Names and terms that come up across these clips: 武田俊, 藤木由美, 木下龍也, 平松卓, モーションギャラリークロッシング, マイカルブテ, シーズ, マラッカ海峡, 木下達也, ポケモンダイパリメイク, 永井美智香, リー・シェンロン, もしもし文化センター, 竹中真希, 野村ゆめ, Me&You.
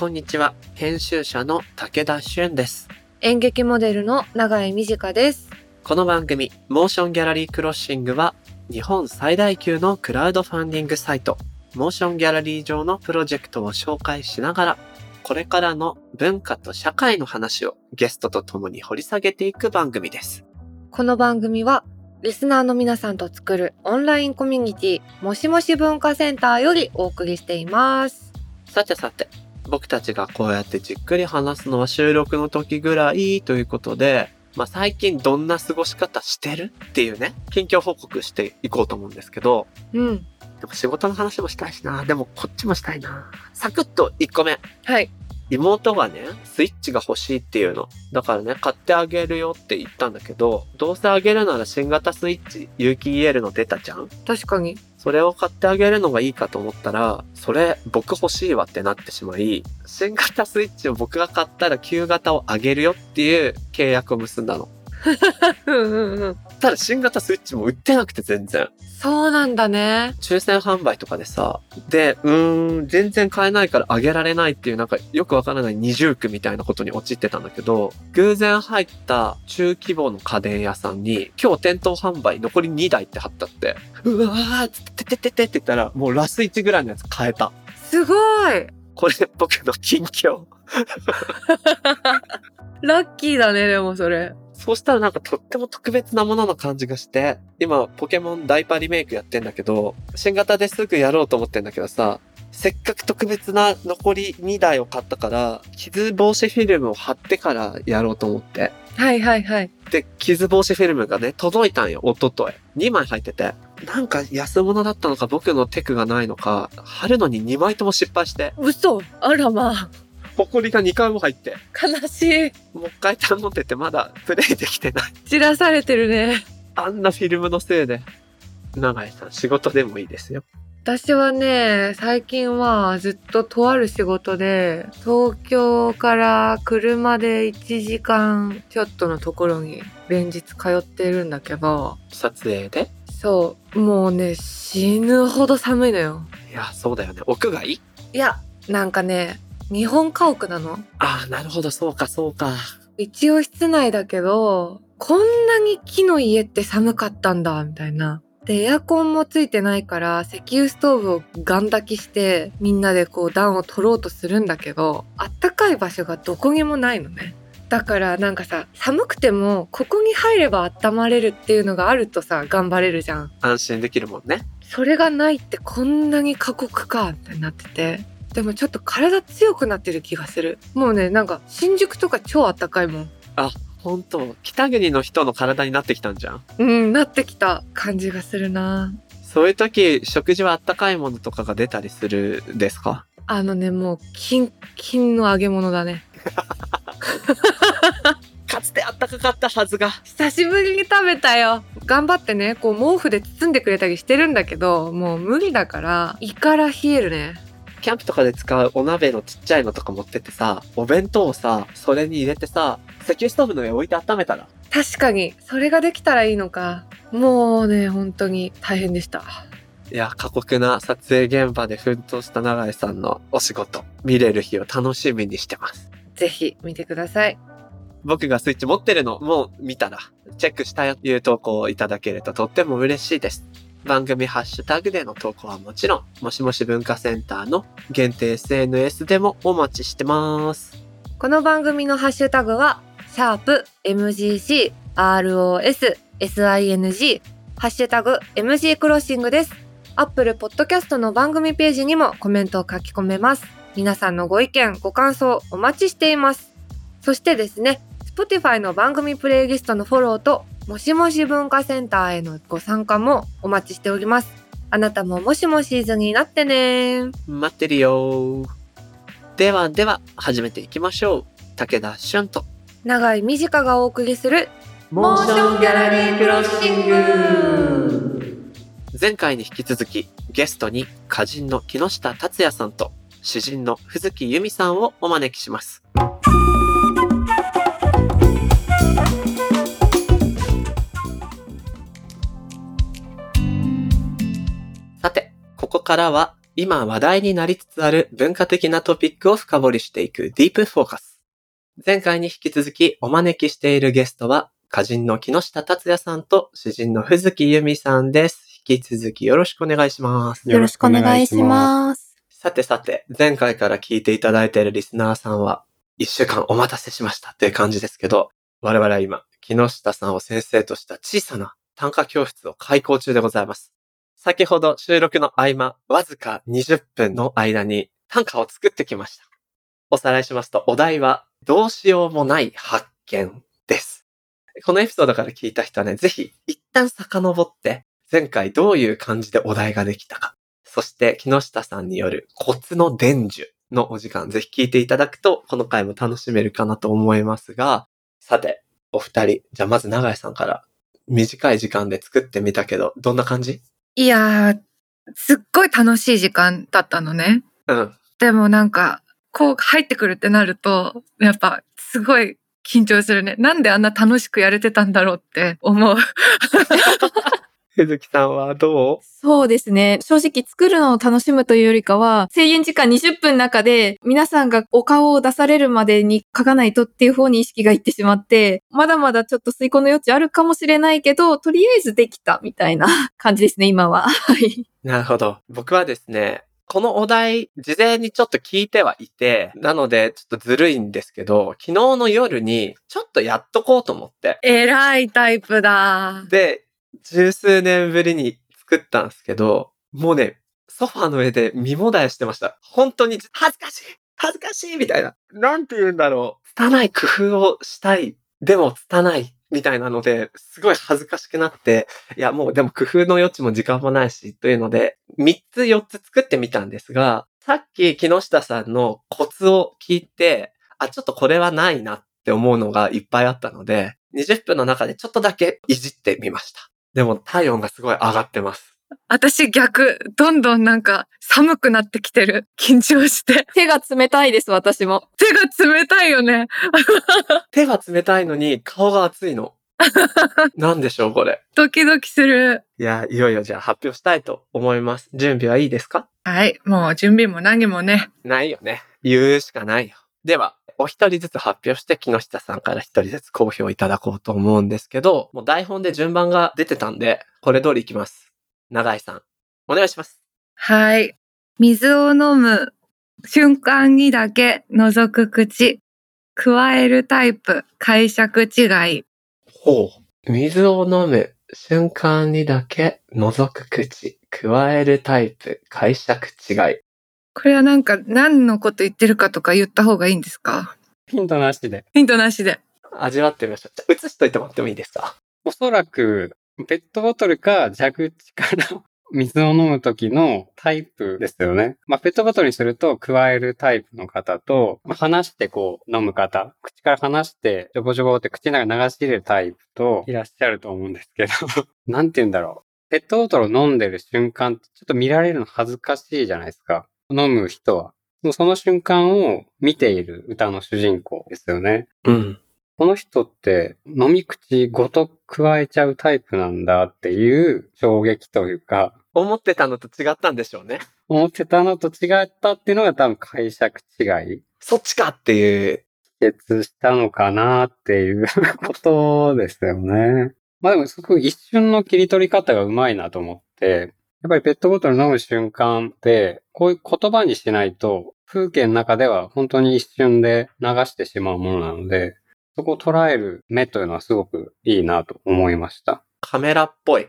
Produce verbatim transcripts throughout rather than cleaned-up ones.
こんにちは。編集者の武田俊です。演劇モデルの永井美智香です。この番組、モーションギャラリークロッシングは、日本最大級のクラウドファンディングサイト、モーションギャラリー上のプロジェクトを紹介しながら、これからの文化と社会の話をゲストと共に掘り下げていく番組です。この番組は、リスナーの皆さんと作るオンラインコミュニティもしもし文化センターよりお送りしています。さてさて、僕たちがこうやってじっくり話すのは収録の時ぐらいということで、まあ、最近どんな過ごし方してるっていうね、近況報告していこうと思うんですけど、うん、でも仕事の話もしたいしな、でもこっちもしたいな。サクッといっこめ、はい、妹がねスイッチが欲しいっていうのだからね、買ってあげるよって言ったんだけど、どうせあげるなら新型スイッチ有機 イーエル の出たじゃん。確かにそれを買ってあげるのがいいかと思ったら、それ僕欲しいわってなってしまい、新型スイッチを僕が買ったら旧型をあげるよっていう契約を結んだの。うんうんうん。ただ新型スイッチも売ってなくて全然。そうなんだね。抽選販売とかでさ、で、うーん、全然買えないからあげられないっていう、なんかよくわからない二重苦みたいなことに陥ってたんだけど、偶然入った中規模の家電屋さんに、今日店頭販売残りにだいって貼ったって、うわー、ててててって言ったら、もうラスいちぐらいのやつ買えた。すごい。これ僕の近況。ラッキーだね、でもそれ。そうしたらなんかとっても特別なものの感じがして、今ポケモンダイパリメイクやってんだけど、新型ですぐやろうと思ってんだけどさ、せっかく特別な残りにだいを買ったから、傷防止フィルムを貼ってからやろうと思って。はいはいはい。で、傷防止フィルムがね、届いたんよ、おととい。にまい入ってて。なんか安物だったのか僕のテクがないのか、貼るのににまいとも失敗して。嘘、あらまあ。ホコリがにかいも入って悲しい。もう一回頼んでてまだプレイできてない。散らされてるね。あんなフィルムのせいで。永井さん、仕事でもいいですよ。私はね、最近はずっととある仕事で、東京から車でいちじかんちょっとのところに連日通っているんだけど、撮影で。そう、もうね、死ぬほど寒いのよ。いや、そうだよね。屋外？いや、なんかね、日本家屋なの。ああ、なるほど、そうかそうか。一応室内だけど、こんなに木の家って寒かったんだみたいな。で、エアコンもついてないから石油ストーブをガン焚きしてみんなでこう暖を取ろうとするんだけど、あったかい場所がどこにもないのね。だからなんかさ、寒くてもここに入れば温まれるっていうのがあるとさ、頑張れるじゃん。安心できるもんね。それがないってこんなに過酷かってなってて。でもちょっと体強くなってる気がする。もうね、なんか新宿とか超あったかいもん。あ、本当。北国の人の体になってきたんじゃん。うん、なってきた感じがするな。そういう時、食事はあったかいものとかが出たりするですか？あのね、もうキンキンの揚げ物だね。かつてあったかかったはずが久しぶりに食べたよ。頑張ってね、こう毛布で包んでくれたりしてるんだけど、もう無理だから胃から冷えるね。キャンプとかで使うお鍋のちっちゃいのとか持ってってさ、お弁当をさ、それに入れてさ、石油ストーブの上置いて温めたら。確かにそれができたらいいのか。もうね、本当に大変でした。いや、過酷な撮影現場で奮闘した永井さんのお仕事、見れる日を楽しみにしてます。ぜひ見てください。僕がスイッチ持ってるのもう見たらチェックしたよという投稿をいただけるととっても嬉しいです。番組ハッシュタグでの投稿はもちろん、もしもし文化センターの限定 エスエヌエス でもお待ちしてます。この番組のハッシュタグは、シャープ エムジーシー アールオーエス エスアイエヌジー ハッシュタグ エムジー クロッシングです。Apple Podcast の番組ページにもコメントを書き込めます。皆さんのご意見、ご感想お待ちしています。そしてですね、Spotify の番組プレイリストのフォローと、もしもし文化センターへのご参加もお待ちしております。あなたももしもしーずになってね。待ってるよ。ではでは始めていきましょう。武田俊と永井美智香がお送りするモーションギャラリークロッシング。前回に引き続きゲストに歌人の木下龍也さんと詩人の藤木由美さんをお招きします。さて、ここからは今話題になりつつある文化的なトピックを深掘りしていくディープフォーカス。前回に引き続きお招きしているゲストは歌人の木下達也さんと詩人の藤木由美さんです。引き続きよろしくお願いします。よろしくお願いします。さてさて、前回から聞いていただいているリスナーさんは一週間お待たせしましたという感じですけど、我々は今、木下さんを先生とした小さな短歌教室を開講中でございます。先ほど収録の合間、わずかにじゅっぷんの間に短歌を作ってきました。おさらいしますと、お題はどうしようもない発見です。このエピソードから聞いた人はね、ぜひ一旦遡って、前回どういう感じでお題ができたか、そして木下さんによるコツの伝授のお時間、ぜひ聞いていただくとこの回も楽しめるかなと思いますが、さてお二人、じゃあまず永井さんから、短い時間で作ってみたけどどんな感じ？いやー、すっごい楽しい時間だったのね。うん。でもなんかこう入ってくるってなるとやっぱすごい緊張するね。なんであんな楽しくやれてたんだろうって思う。鈴木さんはどう？そうですね。正直作るのを楽しむというよりかは、制限時間にじゅっぷんの中で皆さんがお顔を出されるまでに書かないとっていう方に意識がいってしまって、まだまだちょっと遂行の余地あるかもしれないけど、とりあえずできたみたいな感じですね、今は。なるほど。僕はですね、このお題、事前にちょっと聞いてはいて、なのでちょっとずるいんですけど、昨日の夜にちょっとやっとこうと思って。えらいタイプだ。で、十数年ぶりに作ったんですけど、もうね、ソファーの上で身もだえしてました。本当に恥ずかしい恥ずかしいみたいな。なんて言うんだろう。拙い工夫をしたい。でも拙いみたいなので、すごい恥ずかしくなって、いやもうでも工夫の余地も時間もないし、というので、みっつよっつ作ってみたんですが、さっき木下さんのコツを聞いて、あ、ちょっとこれはないなって思うのがいっぱいあったので、にじゅっぷんの中でちょっとだけいじってみました。でも体温がすごい上がってます。私逆、どんどんなんか寒くなってきてる。緊張して。手が冷たいです、私も。手が冷たいよね。手が冷たいのに顔が熱いの。なんでしょう、これ。ドキドキする。いや、いよいよじゃあ発表したいと思います。準備はいいですか？はい、もう準備も何もね。ないよね。言うしかないよ。では、お一人ずつ発表して、木下さんから一人ずつ公表いただこうと思うんですけど、もう台本で順番が出てたんで、これ通りいきます。永井さん、お願いします。はい。水を飲む瞬間にだけ覗く口。加えるタイプ、解釈違い。ほう。水を飲む瞬間にだけ覗く口。加えるタイプ、解釈違い。これはなんか何のこと言ってるかとか言った方がいいんですか？ヒントなしで。ヒントなしで。味わってみましょう。映しといてもらってもいいですか？おそらくペットボトルか蛇口から水を飲む時のタイプですよね。まあペットボトルにすると加えるタイプの方と、まあ、離してこう飲む方、口から離してジョボジョボって口の中流し入れるタイプといらっしゃると思うんですけど、なんて言うんだろう。ペットボトルを飲んでる瞬間ってちょっと見られるの恥ずかしいじゃないですか。飲む人は。その瞬間を見ている歌の主人公ですよね。うん。この人って飲み口ごと加えちゃうタイプなんだっていう衝撃というか。思ってたのと違ったんでしょうね。思ってたのと違ったっていうのが多分解釈違い。そっちかっていう。帰結したのかなっていうことですよね。まあでもすごく一瞬の切り取り方がうまいなと思って。やっぱりペットボトル飲む瞬間って、こういう言葉にしないと、風景の中では本当に一瞬で流してしまうものなので、そこを捉える目というのはすごくいいなと思いました。カメラっぽい。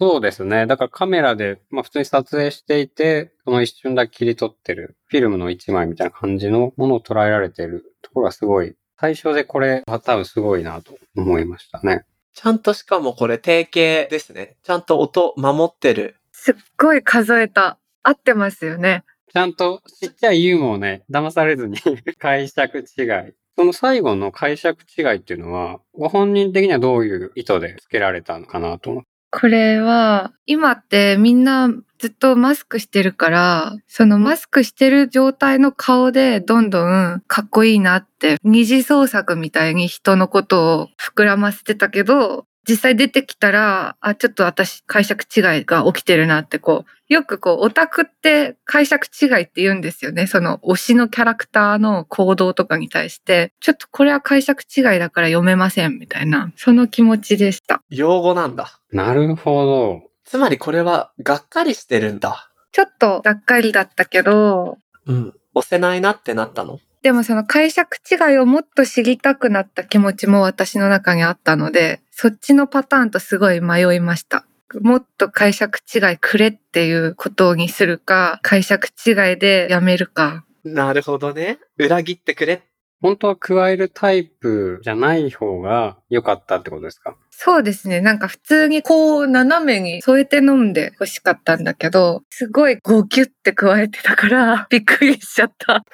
そうですね。だからカメラで、まあ普通に撮影していて、その一瞬だけ切り取ってる、フィルムの一枚みたいな感じのものを捉えられているところがすごい、最初でこれは多分すごいなと思いましたね。ちゃんとしかもこれ定型ですね。ちゃんと音守ってる。すっごい数えた。合ってますよね。ちゃんとちっちゃいユーモアをね、騙されずに解釈違い。その最後の解釈違いっていうのは、ご本人的にはどういう意図でつけられたのかなと思う。これは、今ってみんなずっとマスクしてるから、そのマスクしてる状態の顔でどんどんかっこいいなって、二次創作みたいに人のことを膨らませてたけど、実際出てきたら、あ、ちょっと私解釈違いが起きてるなってこう、よくこうオタクって解釈違いって言うんですよね。その推しのキャラクターの行動とかに対して、ちょっとこれは解釈違いだから読めませんみたいな、その気持ちでした。用語なんだ。なるほど。つまりこれはがっかりしてるんだ。ちょっとがっかりだったけど、うん、押せないなってなったの？でもその解釈違いをもっと知りたくなった気持ちも私の中にあったので、そっちのパターンとすごい迷いました。もっと解釈違いくれっていうことにするか、解釈違いでやめるか。なるほどね。裏切ってくれ。本当は加えるタイプじゃない方が良かったってことですか？そうですね。なんか普通にこう斜めに添えて飲んで欲しかったんだけど、すごいゴキュって加えてたからびっくりしちゃった。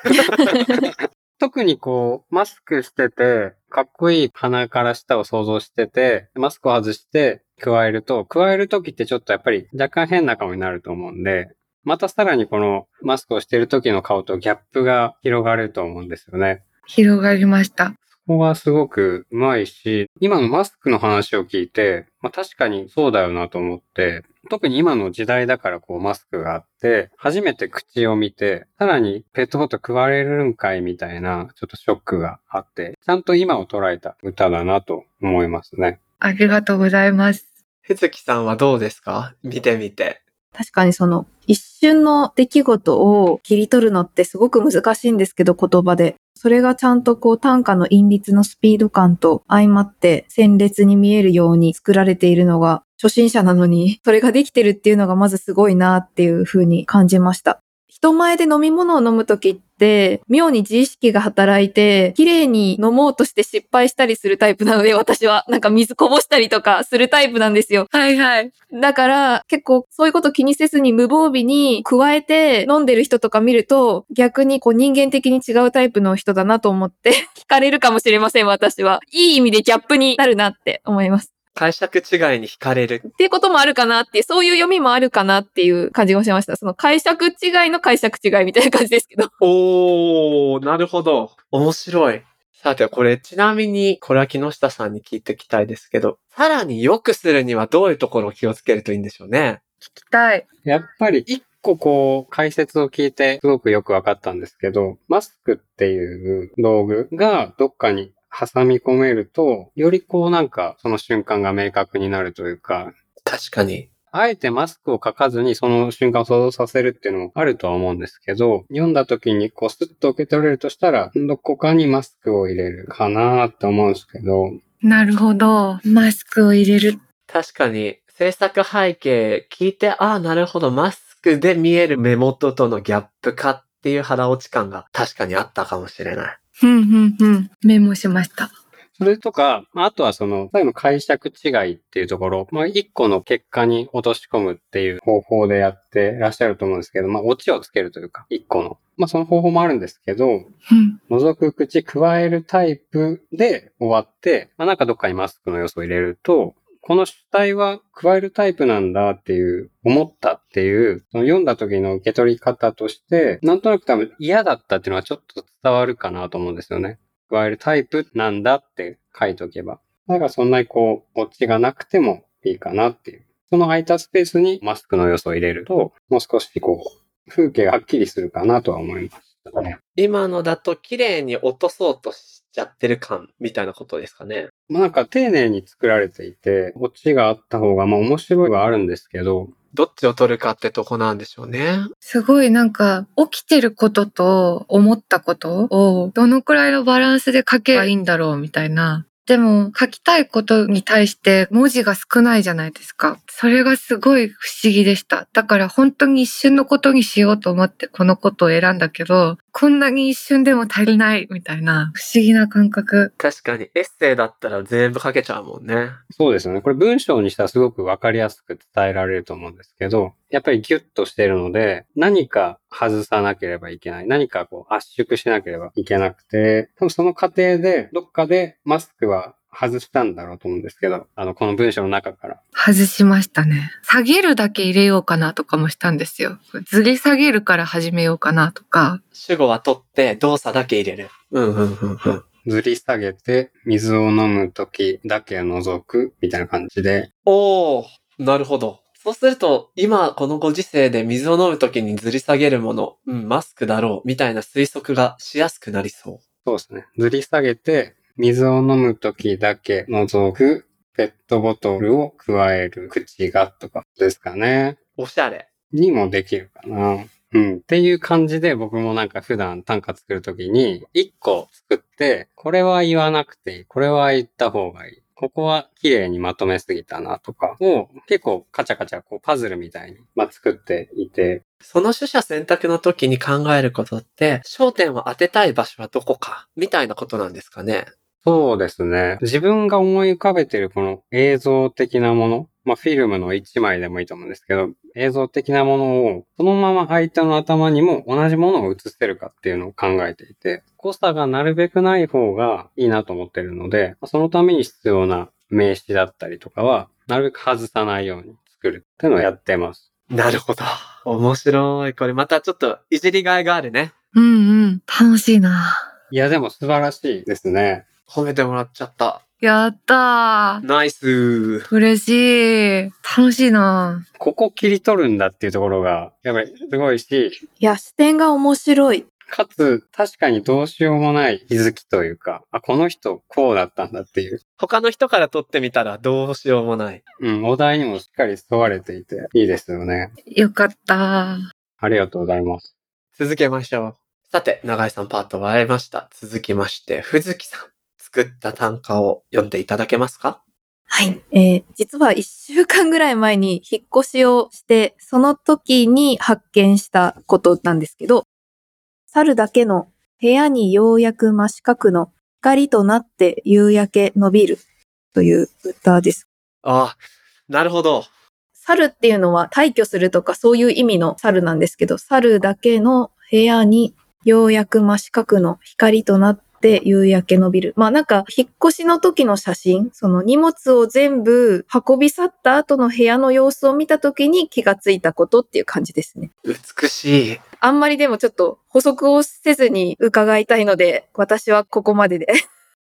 特にこうマスクしててかっこいい鼻から下を想像してて、マスクを外して加えると、加える時ってちょっとやっぱり若干変な顔になると思うんで、またさらにこのマスクをしている時の顔とギャップが広がると思うんですよね。広がりました。そこがすごくうまいし、今のマスクの話を聞いて、まあ、確かにそうだよなと思って、特に今の時代だからこうマスクがあって、初めて口を見て、さらにペットボトル食われるんかいみたいなちょっとショックがあって、ちゃんと今を捉えた歌だなと思いますね。ありがとうございます。ふつきさんはどうですか？見てみて。確かにその一瞬の出来事を切り取るのってすごく難しいんですけど、言葉で。それがちゃんとこう短歌の韻律のスピード感と相まって鮮烈に見えるように作られているのが、初心者なのにそれができてるっていうのがまずすごいなっていうふうに感じました。人前で飲み物を飲むときって妙に自意識が働いて綺麗に飲もうとして失敗したりするタイプなので、私はなんか水こぼしたりとかするタイプなんですよ。はいはい。だから結構そういうこと気にせずに無防備に加えて飲んでる人とか見ると、逆にこう人間的に違うタイプの人だなと思って惹かれるかもしれません。私はいい意味でギャップになるなって思います。解釈違いに惹かれるっていうこともあるかなっていう、そういう読みもあるかなっていう感じがしました。その解釈違いの解釈違いみたいな感じですけど。おー、なるほど。面白い。さて、これちなみに、これは木下さんに聞いていきたいですけど、さらに良くするにはどういうところを気をつけるといいんでしょうね。聞きたい。やっぱり一個こう解説を聞いてすごくよく分かったんですけど、マスクっていう道具がどっかに挟み込めると、よりこうなんかその瞬間が明確になるというか。確かに。あえてマスクを書かずにその瞬間を想像させるっていうのもあるとは思うんですけど、読んだ時にこうスッと受け取れるとしたら、どこかにマスクを入れるかなって思うんですけど。なるほど。マスクを入れる。確かに。制作背景聞いて、ああ、なるほど。マスクで見える目元とのギャップかっていう腹落ち感が確かにあったかもしれない。うんうんうん。メモしました。それとか、あとはその、最後の解釈違いっていうところ、まあ一個の結果に落とし込むっていう方法でやってらっしゃると思うんですけど、まあオチをつけるというか、一個の。まあその方法もあるんですけど、うん、覗く口加えるタイプで終わって、まあなんかどっかにマスクの要素を入れると、この主体は加えるタイプなんだっていう、思ったっていう、その読んだ時の受け取り方として、なんとなく多分嫌だったっていうのはちょっと伝わるかなと思うんですよね。加えるタイプなんだって書いておけば。なんかそんなにこう、オチがなくてもいいかなっていう。その空いたスペースにマスクの要素を入れると、もう少しこう、風景がはっきりするかなとは思いましたね。今のだと綺麗に落とそうとしやってる感みたいなことですかね。まあなんか丁寧に作られていて、オチがあった方がまあ面白いはあるんですけど、どっちを取るかってとこなんでしょうね。すごいなんか起きてることと思ったことをどのくらいのバランスで書けばいいんだろうみたいな。でも書きたいことに対して文字が少ないじゃないですか。それがすごい不思議でした。だから本当に一瞬のことにしようと思ってこのことを選んだけど、こんなに一瞬でも足りないみたいな不思議な感覚。確かにエッセイだったら全部書けちゃうもんね。そうですよね。これ文章にしたらすごくわかりやすく伝えられると思うんですけど、やっぱりギュッとしているので、何か外さなければいけない。何かこう圧縮しなければいけなくて、多分その過程でどっかでマスクは外したんだろうと思うんですけど、あのこの文章の中から外しましたね。下げるだけ入れようかなとかもしたんですよ。ずり下げるから始めようかなとか。主語は取って動作だけ入れる。うんうんうんうん。ずり下げて水を飲むときだけ除くみたいな感じで。おー、なるほど。そうすると、今このご時世で水を飲むときにずり下げるもの、うん、マスクだろうみたいな推測がしやすくなりそう。そうですね。ずり下げて水を飲むときだけ除く、ペットボトルを加える口がとかですかね。おしゃれ。にもできるかな。うん。っていう感じで僕もなんか普段短歌作るときにいっこ作って、これは言わなくていい、これは言った方がいい、ここは綺麗にまとめすぎたなとかを結構カチャカチャこうパズルみたいに、まあ、作っていて。その取捨選択の時に考えることって、焦点を当てたい場所はどこかみたいなことなんですかね。そうですね。自分が思い浮かべているこの映像的なもの、まあフィルムの一枚でもいいと思うんですけど、映像的なものをそのまま相手の頭にも同じものを映せるかっていうのを考えていて、誤差がなるべくない方がいいなと思っているので、そのために必要な名詞だったりとかはなるべく外さないように作るっていうのをやってます。なるほど。面白い。これまたちょっといじりがいがあるね。うんうん。楽しいな。いやでも素晴らしいですね。褒めてもらっちゃった。やったー。ナイス。嬉しい。楽しいな。ここ切り取るんだっていうところが、やっぱりすごいし。いや、視点が面白い。かつ、確かにどうしようもない気づきというか、あ、この人こうだったんだっていう。他の人から撮ってみたらどうしようもない。うん、お題にもしっかり沿われていて、いいですよね。よかった。ありがとうございます。続けましょう。さて、永井さんパート終わりました。続きまして、藤木さん。作った短歌を読んでいただけますか？はい、えー、実はいっしゅうかんぐらい前に引っ越しをして、その時に発見したことなんですけど、猿だけの部屋にようやく真四角の光となって夕焼け伸びるという歌です。ああ、なるほど。猿っていうのは退去するとかそういう意味の猿なんですけど、猿だけの部屋にようやく真四角の光となってで夕焼け伸びる。まあなんか引っ越しの時の写真、その荷物を全部運び去った後の部屋の様子を見た時に気がついたことっていう感じですね。美しい。あんまりでもちょっと補足をせずに伺いたいので、私はここまでで。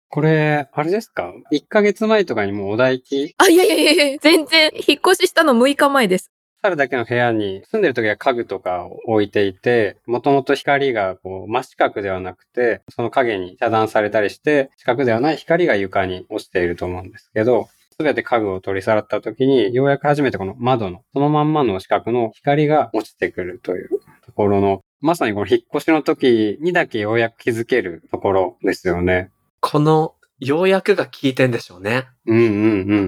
これ、あれですか？ いっ ヶ月前とかにもうお題記？あ、いやいやいやいや、全然引っ越ししたのむいかまえです。猿だけの部屋に住んでる時は家具とかを置いていて、もともと光がこう真四角ではなくて、その影に遮断されたりして、四角ではない光が床に落ちていると思うんですけど、すべて家具を取り去った時に、ようやく初めてこの窓の、そのまんまの四角の光が落ちてくるというところの、まさにこの引っ越しの時にだけようやく気づけるところですよね。このようやくが効いてんでしょうね。うんうんうんうんうんう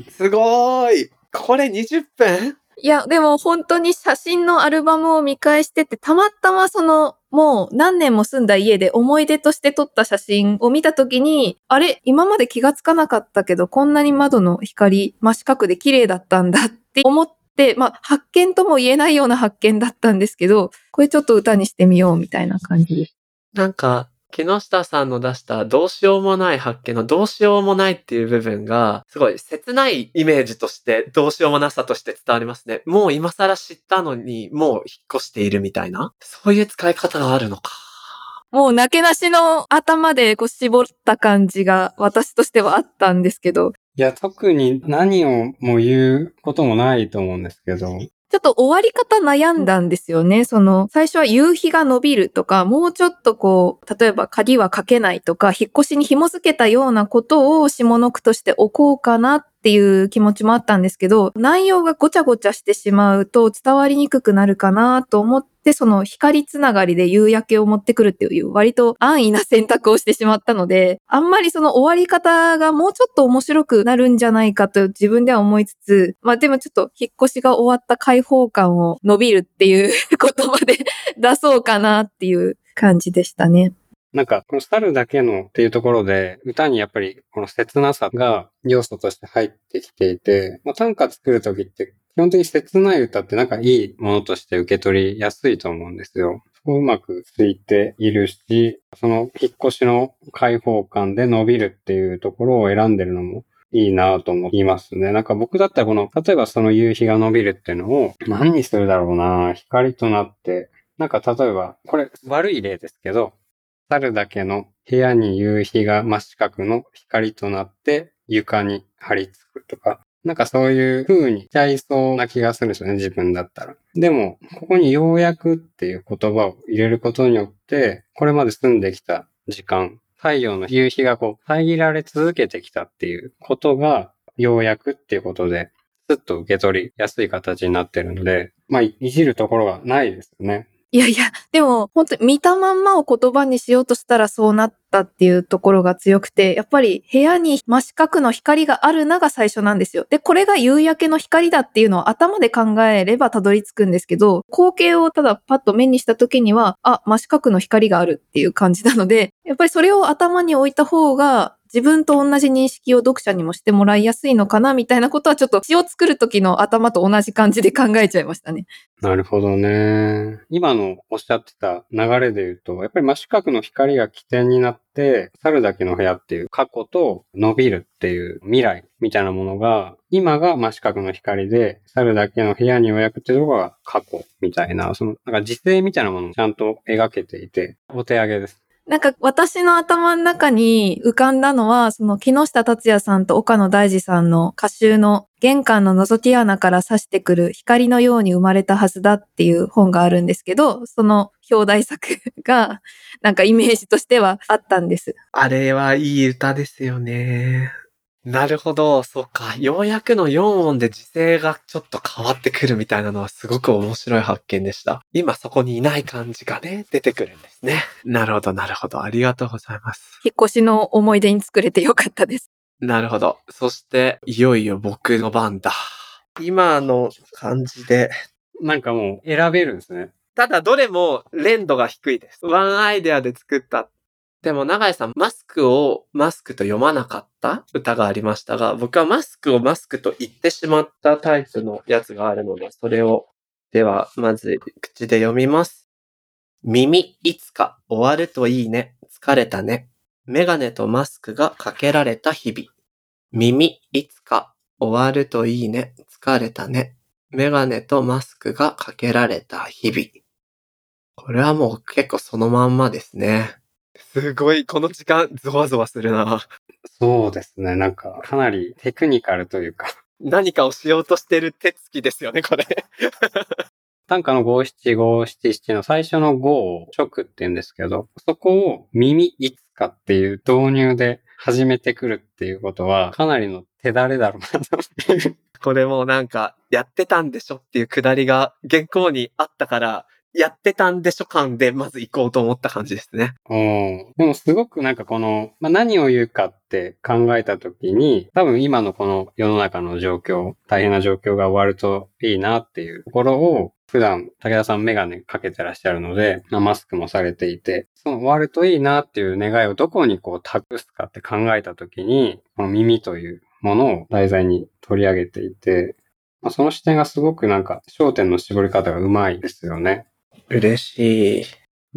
ん。すごーい。これにじゅっぷん？いや、でも本当に写真のアルバムを見返してて、たまたまその、もう何年も住んだ家で思い出として撮った写真を見たときに、あれ、今まで気がつかなかったけど、こんなに窓の光、真四角で綺麗だったんだって思って、まあ、発見とも言えないような発見だったんですけど、これちょっと歌にしてみようみたいな感じです。なんか、木下さんの出したどうしようもない発見のどうしようもないっていう部分がすごい切ないイメージとしてどうしようもなさとして伝わりますね。もう今更知ったのにもう引っ越しているみたいな、そういう使い方があるのか。もうなけなしの頭でこう絞った感じが私としてはあったんですけど。いや、特に何をも言うこともないと思うんですけど。ちょっと終わり方悩んだんですよね。その、最初は夕日が伸びるとか、もうちょっとこう、例えば鍵はかけないとか、引っ越しに紐づけたようなことを下の句としておこうかなっていう気持ちもあったんですけど、内容がごちゃごちゃしてしまうと伝わりにくくなるかなと思って、その光つながりで夕焼けを持ってくるっていう割と安易な選択をしてしまったので、あんまりその終わり方がもうちょっと面白くなるんじゃないかと自分では思いつつ、まあでもちょっと引っ越しが終わった解放感を伸びるっていう言葉で出そうかなっていう感じでしたね。なんかこの猿だけのっていうところで歌にやっぱりこの切なさが要素として入ってきていて、まあ、短歌作るときって基本的に切ない歌ってなんかいいものとして受け取りやすいと思うんですよ。そこをうまくついているし、その引っ越しの開放感で伸びるっていうところを選んでるのもいいなぁと思いますね。なんか僕だったらこの例えばその夕日が伸びるっていうのを何にするだろうなぁ、光となって、なんか例えばこれ悪い例ですけど、猿だけの部屋に夕日が真四角の光となって床に張り付くとか、なんかそういう風にしちゃいそうな気がするんですよね、自分だったら。でも、ここにようやくっていう言葉を入れることによって、これまで住んできた時間、太陽の夕日がこう遮られ続けてきたっていうことが、ようやくっていうことで、スッと受け取りやすい形になってるので、まあ、いじるところがないですよね。いやいや、でも本当に見たまんまを言葉にしようとしたらそうなったっていうところが強くて、やっぱり部屋に真四角の光があるなが最初なんですよ。で、これが夕焼けの光だっていうのを頭で考えればたどり着くんですけど、光景をただパッと目にした時には、あ、真四角の光があるっていう感じなので、やっぱりそれを頭に置いた方が、自分と同じ認識を読者にもしてもらいやすいのかなみたいなことはちょっと詩を作る時の頭と同じ感じで考えちゃいましたね。なるほどね。今のおっしゃってた流れで言うと、やっぱり真四角の光が起点になって、猿だけの部屋っていう過去と伸びるっていう未来みたいなものが、今が真四角の光で、猿だけの部屋にようやくっていうところが過去みたいな、そのなんか時勢みたいなものをちゃんと描けていて、お手上げです。なんか私の頭の中に浮かんだのは、その木下達也さんと岡野大二さんの歌集の玄関の覗き穴から差してくる光のように生まれたはずだっていう本があるんですけど、その表題作がなんかイメージとしてはあったんです。あれはいい歌ですよね。なるほど、そうか。ようやくのよん音で時勢がちょっと変わってくるみたいなのはすごく面白い発見でした。今そこにいない感じがね、出てくるんですね。なるほど、なるほど。ありがとうございます。引っ越しの思い出に作れてよかったです。なるほど。そして、いよいよ僕の番だ。今の感じで。なんかもう選べるんですね。ただどれも連度が低いです。ワンアイデアで作った。でも永井さん、マスクをマスクと読まなかった歌がありましたが、僕はマスクをマスクと言ってしまったタイプのやつがあるので、それを、では、まず口で読みます。耳、いつか終わるといいね。疲れたね。メガネとマスクがかけられた日々。耳、いつか終わるといいね。疲れたね。メガネとマスクがかけられた日々。これはもう結構そのまんまですね。すごい、この時間、ゾワゾワするな。そうですね、なんか、かなりテクニカルというか。何かをしようとしてる手つきですよね、これ。短歌の五七五七七の最初の五を直って言うんですけど、そこを耳いつかっていう導入で始めてくるっていうことは、かなりの手だれだろうなと。これもなんか、やってたんでしょっていうくだりが原稿にあったから、やってたんでしょ感でまず行こうと思った感じですね。うん。でもすごくなんかこの、まあ、何を言うかって考えたときに、多分今のこの世の中の状況、大変な状況が終わるといいなっていうところを、普段武田さんメガネかけてらっしゃるので、マスクもされていて、その終わるといいなっていう願いをどこにこう託すかって考えたときに、この耳というものを題材に取り上げていて、まあ、その視点がすごくなんか焦点の絞り方がうまいですよね。嬉しい。う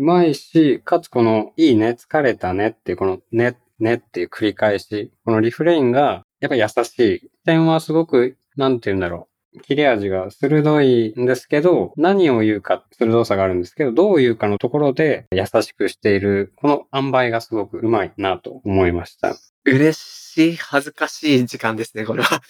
まいし、かつこのいいね、疲れたねっていうこのね、ねっていう繰り返し、このリフレインがやっぱり優しい。点はすごく、なんて言うんだろう。切れ味が鋭いんですけど、何を言うか鋭さがあるんですけど、どう言うかのところで優しくしている、この塩梅がすごくうまいなと思いました。嬉しい、恥ずかしい時間ですね、これは。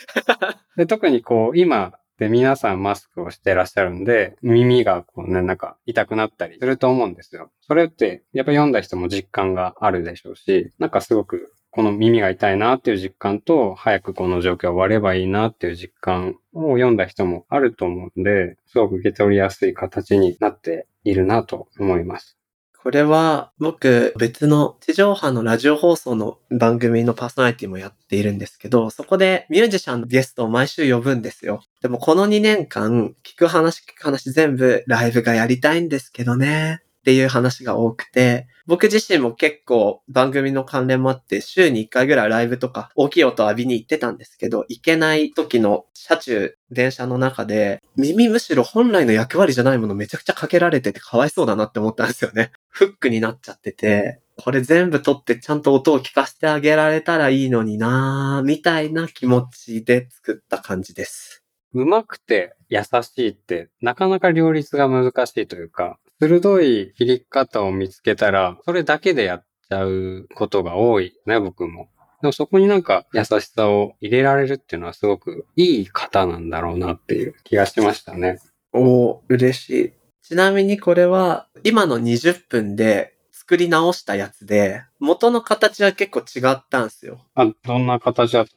で、特にこう、今、で、皆さんマスクをしてらっしゃるんで、耳がこうね、なんか痛くなったりすると思うんですよ。それって、やっぱ読んだ人も実感があるでしょうし、なんかすごく、この耳が痛いなっていう実感と、早くこの状況を終わればいいなっていう実感を読んだ人もあると思うんで、すごく受け取りやすい形になっているなと思います。これは僕別の地上波のラジオ放送の番組のパーソナリティもやっているんですけど、そこでミュージシャンのゲストを毎週呼ぶんですよ。でもこのにねんかん聞く話聞く話全部ライブがやりたいんですけどねっていう話が多くて、僕自身も結構番組の関連もあって週にいっかいぐらいライブとか大きい音浴びに行ってたんですけど、行けない時の車中電車の中で耳むしろ本来の役割じゃないものめちゃくちゃかけられててかわいそうだなって思ったんですよね。フックになっちゃってて、これ全部取ってちゃんと音を聞かせてあげられたらいいのになーみたいな気持ちで作った感じです。うまくて優しいってなかなか両立が難しいというか、鋭い切り方を見つけたら、それだけでやっちゃうことが多いね、僕も。でもそこになんか優しさを入れられるっていうのはすごくいい方なんだろうなっていう気がしましたね。おー、嬉しい。ちなみにこれは今のにじゅっぷんで作り直したやつで、元の形は結構違ったんですよ。あ、どんな形だった？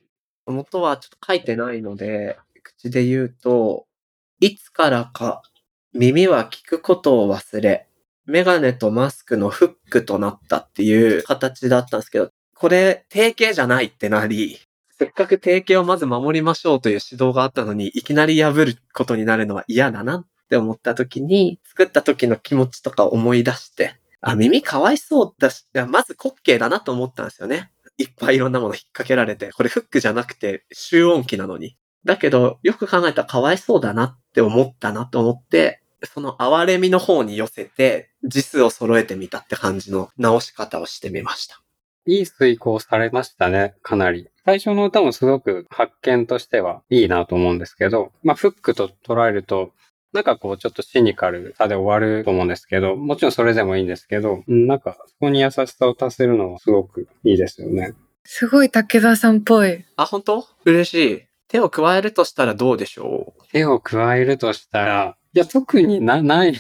元はちょっと書いてないので、口で言うと、いつからか耳は聞くことを忘れ、メガネとマスクのフックとなったっていう形だったんですけど、これ定型じゃないってなり、せっかく定型をまず守りましょうという指導があったのに、いきなり破ることになるのは嫌だなって思った時に、作った時の気持ちとか思い出して、あ、耳かわいそうだし、まず滑稽だなと思ったんですよね。いっぱいいろんなもの引っ掛けられて、これフックじゃなくて集音機なのに。だけど、よく考えたらかわいそうだなって思ったなと思って、その哀れみの方に寄せて、字数を揃えてみたって感じの直し方をしてみました。いい遂行されましたね、かなり。最初の歌もすごく発見としてはいいなと思うんですけど、まあフックと捉えると、なんかこうちょっとシニカルさで終わると思うんですけど、もちろんそれでもいいんですけど、なんかそこに優しさを足せるのはすごくいいですよね。すごい武田さんっぽい。あ、本当？嬉しい。手を加えるとしたらどうでしょう？手を加えるとしたら、いや、特にな、ない。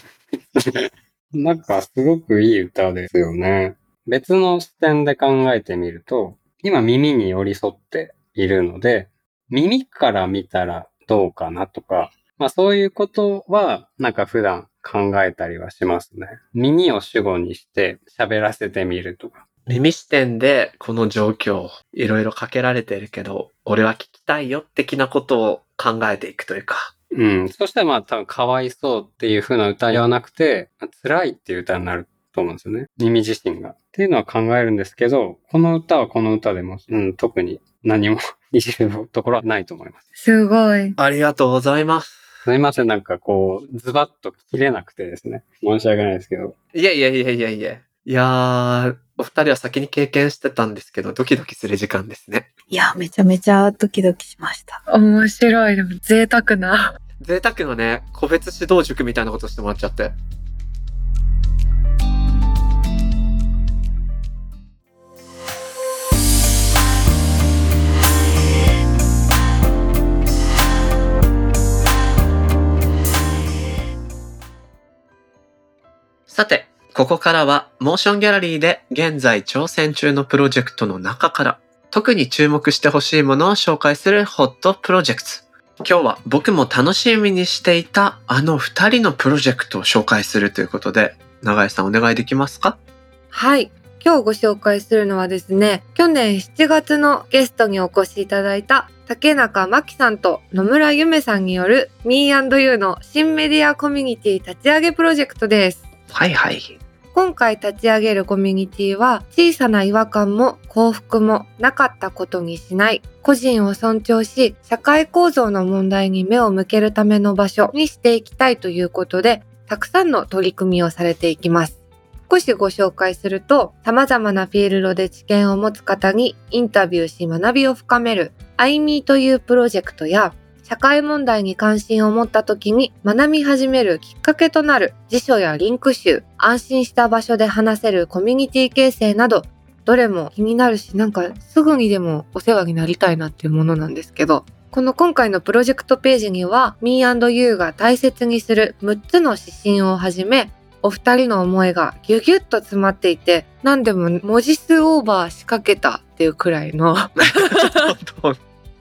なんかすごくいい歌ですよね。別の視点で考えてみると、今耳に寄り添っているので、耳から見たらどうかなとか、まあそういうことはなんか普段考えたりはしますね。耳を主語にして喋らせてみるとか。耳視点でこの状況、いろいろかけられてるけど、俺は聞きたいよ的なことを考えていくというか。うん。そしたらまあ多分かわいそうっていう風な歌ではなくて、辛いっていう歌になると思うんですよね。耳自身が。っていうのは考えるんですけど、この歌はこの歌でも、うん、特に何もいじるところはないと思います。すごい。ありがとうございます。すみません、なんかこう、ズバッと切れなくてですね。申し訳ないですけど。いやいやいやいやいや。いやー、お二人は先に経験してたんですけど、ドキドキする時間ですね。いや、めちゃめちゃドキドキしました。面白い。でも贅沢な。贅沢なね、個別指導塾みたいなことしてもらっちゃって。さて、ここからはモーションギャラリーで現在挑戦中のプロジェクトの中から特に注目してほしいものを紹介するホットプロジェクト。今日は僕も楽しみにしていたあの二人のプロジェクトを紹介するということで、永井さんお願いできますか？はい。今日ご紹介するのはですね、去年しちがつのゲストにお越しいただいた竹中真希さんと野村ゆめさんによる ミーアンドユー の新メディアコミュニティ立ち上げプロジェクトです。はいはい。今回立ち上げるコミュニティは、小さな違和感も幸福もなかったことにしない、個人を尊重し、社会構造の問題に目を向けるための場所にしていきたいということで、たくさんの取り組みをされていきます。少しご紹介すると、様々なフィールドで知見を持つ方にインタビューし学びを深める アイミー というプロジェクトや、社会問題に関心を持った時に学び始めるきっかけとなる辞書やリンク集、安心した場所で話せるコミュニティ形成など、どれも気になるし、なんかすぐにでもお世話になりたいなっていうものなんですけど、この今回のプロジェクトページには ミーアンドユー が大切にするむっつの指針をはじめ、お二人の思いがギュギュッと詰まっていて、何でも文字数オーバー仕掛けたっていうくらいの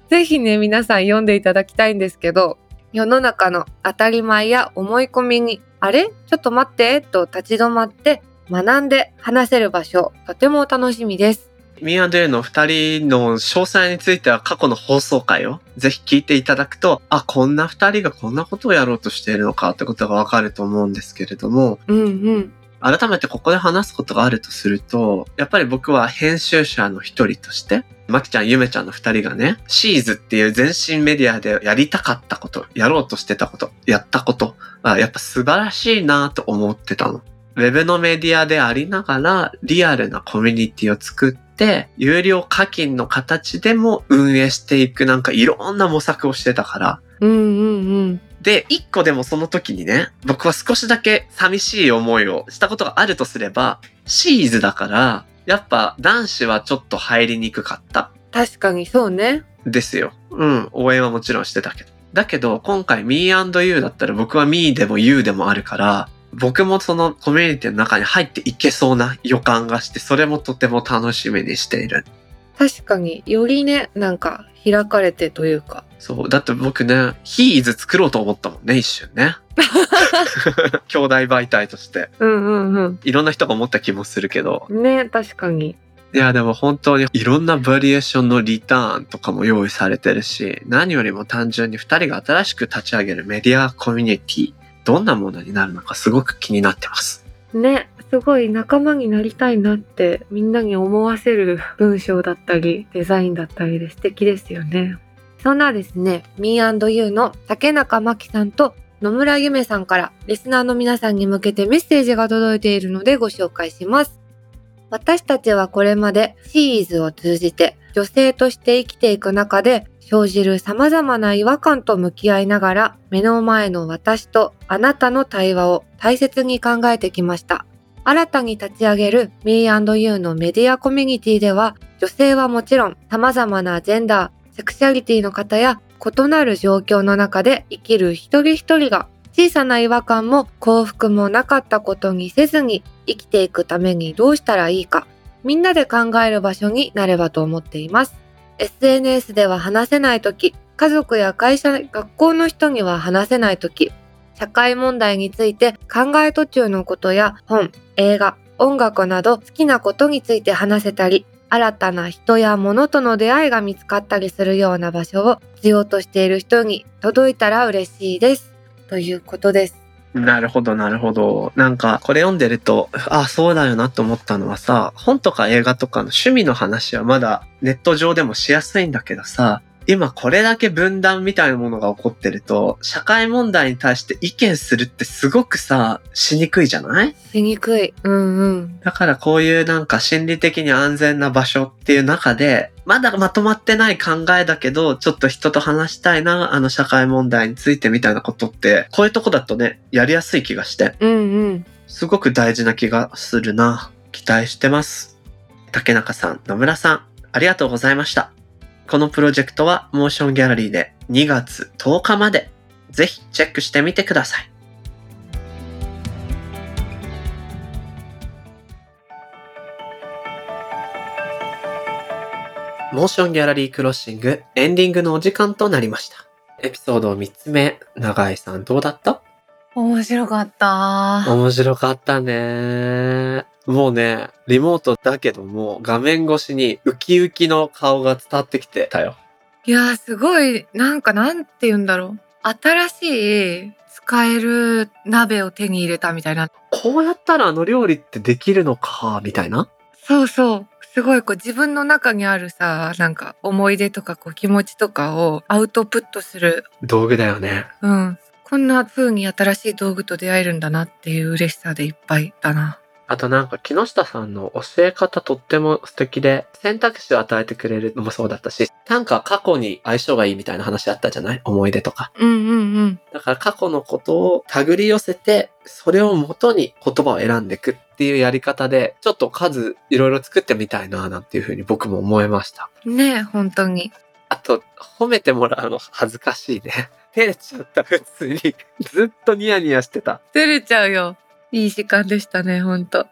ぜひね、皆さん読んでいただきたいんですけど、世の中の当たり前や思い込みに、あれ？ちょっと待ってと立ち止まって学んで話せる場所、とても楽しみです。ミーアンドユー のふたりの詳細については過去の放送回をぜひ聞いていただくと、あ、こんなふたりがこんなことをやろうとしているのかってことがわかると思うんですけれども、うんうん。改めてここで話すことがあるとすると、やっぱり僕は編集者の一人として、まきちゃん、ゆめちゃんの二人がね、シーズっていう全身メディアでやりたかったこと、やろうとしてたこと、やったこと、やっぱ素晴らしいなと思ってたの。ウェブのメディアでありながら、リアルなコミュニティを作って有料課金の形でも運営していく、なんかいろんな模索をしてたから、うんうんうん、で一個でもその時にね、僕は少しだけ寂しい思いをしたことがあるとすれば、シーズだからやっぱ男子はちょっと入りにくかった。確かにそうねですよ、うん、応援はもちろんしてたけど、だけど今回 ミーアンドユー だったら僕は Me でも You でもあるから、僕もそのコミュニティの中に入っていけそうな予感がして、それもとても楽しみにしている。確かによりね、なんか開かれてというか、そうだって僕ね、ヒーズ作ろうと思ったもんね、一瞬ね兄弟媒体として、うんうんうん、いろんな人が思った気もするけどね。確かに。いやでも本当にいろんなバリエーションのリターンとかも用意されてるし、何よりも単純にふたりが新しく立ち上げるメディアコミュニティ、どんなものになるのかすごく気になってますね。すごい仲間になりたいなってみんなに思わせる文章だったりデザインだったりで素敵ですよね。そんなですね、 ミーアンドユー の竹中真希さんと野村ゆめさんからリスナーの皆さんに向けてメッセージが届いているのでご紹介します。私たちはこれまでシーズを通じて女性として生きていく中で生じる様々な違和感と向き合いながら、目の前の私とあなたの対話を大切に考えてきました。新たに立ち上げる ミーアンドユー のメディアコミュニティでは、女性はもちろん様々なジェンダー、セクシャリティの方や異なる状況の中で生きる一人一人が、小さな違和感も幸福もなかったことにせずに生きていくためにどうしたらいいか、みんなで考える場所になればと思っています。エスエヌエス では話せないとき、家族や会社、学校の人には話せないとき、社会問題について考え途中のことや本、映画、音楽など好きなことについて話せたり、新たな人や物との出会いが見つかったりするような場所を必要としている人に届いたら嬉しいです。ということです。なるほどなるほど。なんかこれ読んでると、あ、そうだよなと思ったのはさ、本とか映画とかの趣味の話はまだネット上でもしやすいんだけどさ、今これだけ分断みたいなものが起こってると、社会問題に対して意見するってすごくさ、しにくいじゃない？しにくい。うんうん。だからこういうなんか心理的に安全な場所っていう中で、まだまとまってない考えだけど、ちょっと人と話したいな、あの社会問題についてみたいなことって、こういうとこだとね、やりやすい気がして。うんうん。すごく大事な気がするな。期待してます。竹中さん、野村さん、ありがとうございました。このプロジェクトはモーションギャラリーでにがつとおかまで、ぜひチェックしてみてください。モーションギャラリークロッシングエンディングのお時間となりました。エピソードみっつめ、永井さんどうだった？面白かった。面白かったね。もうね、リモートだけども、画面越しにウキウキの顔が伝わってきてたよ。いやー、すごい、なんかなんて言うんだろう。新しい使える鍋を手に入れたみたいな。こうやったらあの料理ってできるのか、みたいな。そうそう。すごいこう自分の中にあるさ、なんか思い出とかこう気持ちとかをアウトプットする。道具だよね。うん。こんな風に新しい道具と出会えるんだなっていう嬉しさでいっぱいだな。あとなんか木下さんの教え方とっても素敵で、選択肢を与えてくれるのもそうだったし、なんか過去に相性がいいみたいな話あったじゃない？思い出とか。うんうんうん。だから過去のことを手繰り寄せて、それを元に言葉を選んでいくっていうやり方で、ちょっと数いろいろ作ってみたいななんていう風に僕も思いました。ねえ、本当に。あと褒めてもらうの恥ずかしいね。照れちゃった。普通にずっとニヤニヤしてた。照れちゃうよ。いい時間でしたね、ほんと。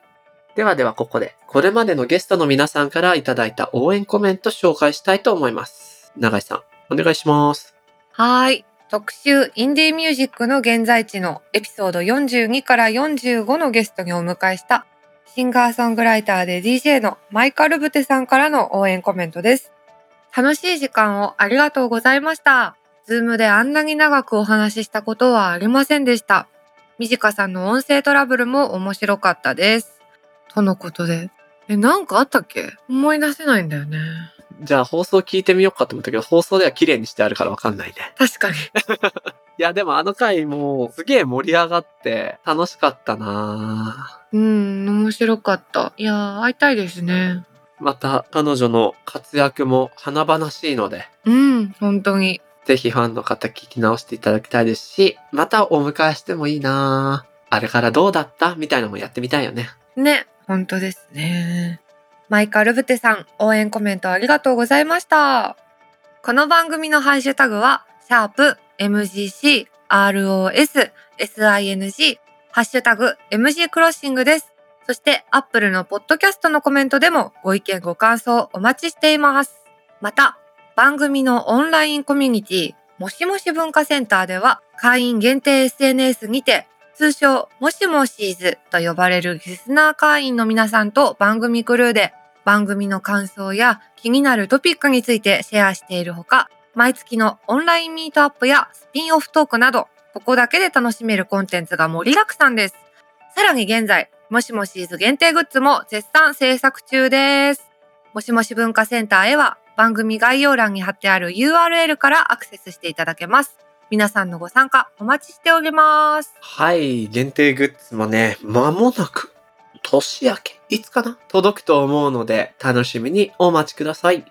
ではではここでこれまでのゲストの皆さんからいただいた応援コメント紹介したいと思います。永井さんお願いします。はい、特集インディーミュージックの現在地のエピソードよんじゅうにからよんじゅうごのゲストにお迎えしたシンガーソングライターで ディージェー のマイカルブテさんからの応援コメントです。楽しい時間をありがとうございました。ズームであんなに長くお話ししたことはありませんでした。みじかさんの音声トラブルも面白かったです。とのことで。え、なんかあったっけ？思い出せないんだよね。じゃあ放送聞いてみようかと思ったけど、放送では綺麗にしてあるからわかんないね。確かに。いや、でもあの回もすげえ盛り上がって楽しかったな。うん、面白かった。いやー、会いたいですね。また彼女の活躍も華々しいので、うん、本当にぜひファンの方聞き直していただきたいですし、またお迎えしてもいいな、あれからどうだったみたいなのもやってみたいよね。ね、本当ですね。マイカルブテさん、応援コメントありがとうございました。この番組のハッシュタグはシャープ エムジーシー アールオーエス エスアイエヌジー ハッシュタグ エムジー クロッシングです。そしてアップルのポッドキャストのコメントでもご意見ご感想お待ちしています。また番組のオンラインコミュニティもしもし文化センターでは会員限定 エスエヌエス にて通称もしもしーずと呼ばれるリスナー会員の皆さんと番組クルーで番組の感想や気になるトピックについてシェアしているほか、毎月のオンラインミートアップやスピンオフトークなどここだけで楽しめるコンテンツが盛りだくさんです。さらに現在もしもしーず限定グッズも絶賛制作中です。もしもし文化センターへは番組概要欄に貼ってある ユーアールエル からアクセスしていただけます。皆さんのご参加お待ちしております。はい、限定グッズもね、間もなく年明けいつかな届くと思うので楽しみにお待ちください。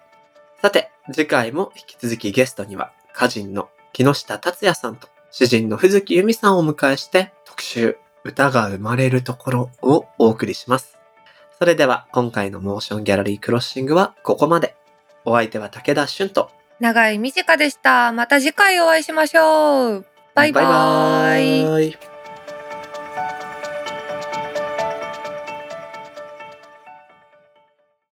さて、次回も引き続きゲストには歌人の木下達也さんと詩人の藤木由美さんをお迎えして特集歌が生まれるところをお送りします。それでは今回のモーションギャラリークロッシングはここまで。お相手は武田俊と長井美智香でした。また次回お会いしましょう。バイバイ。バイバイ。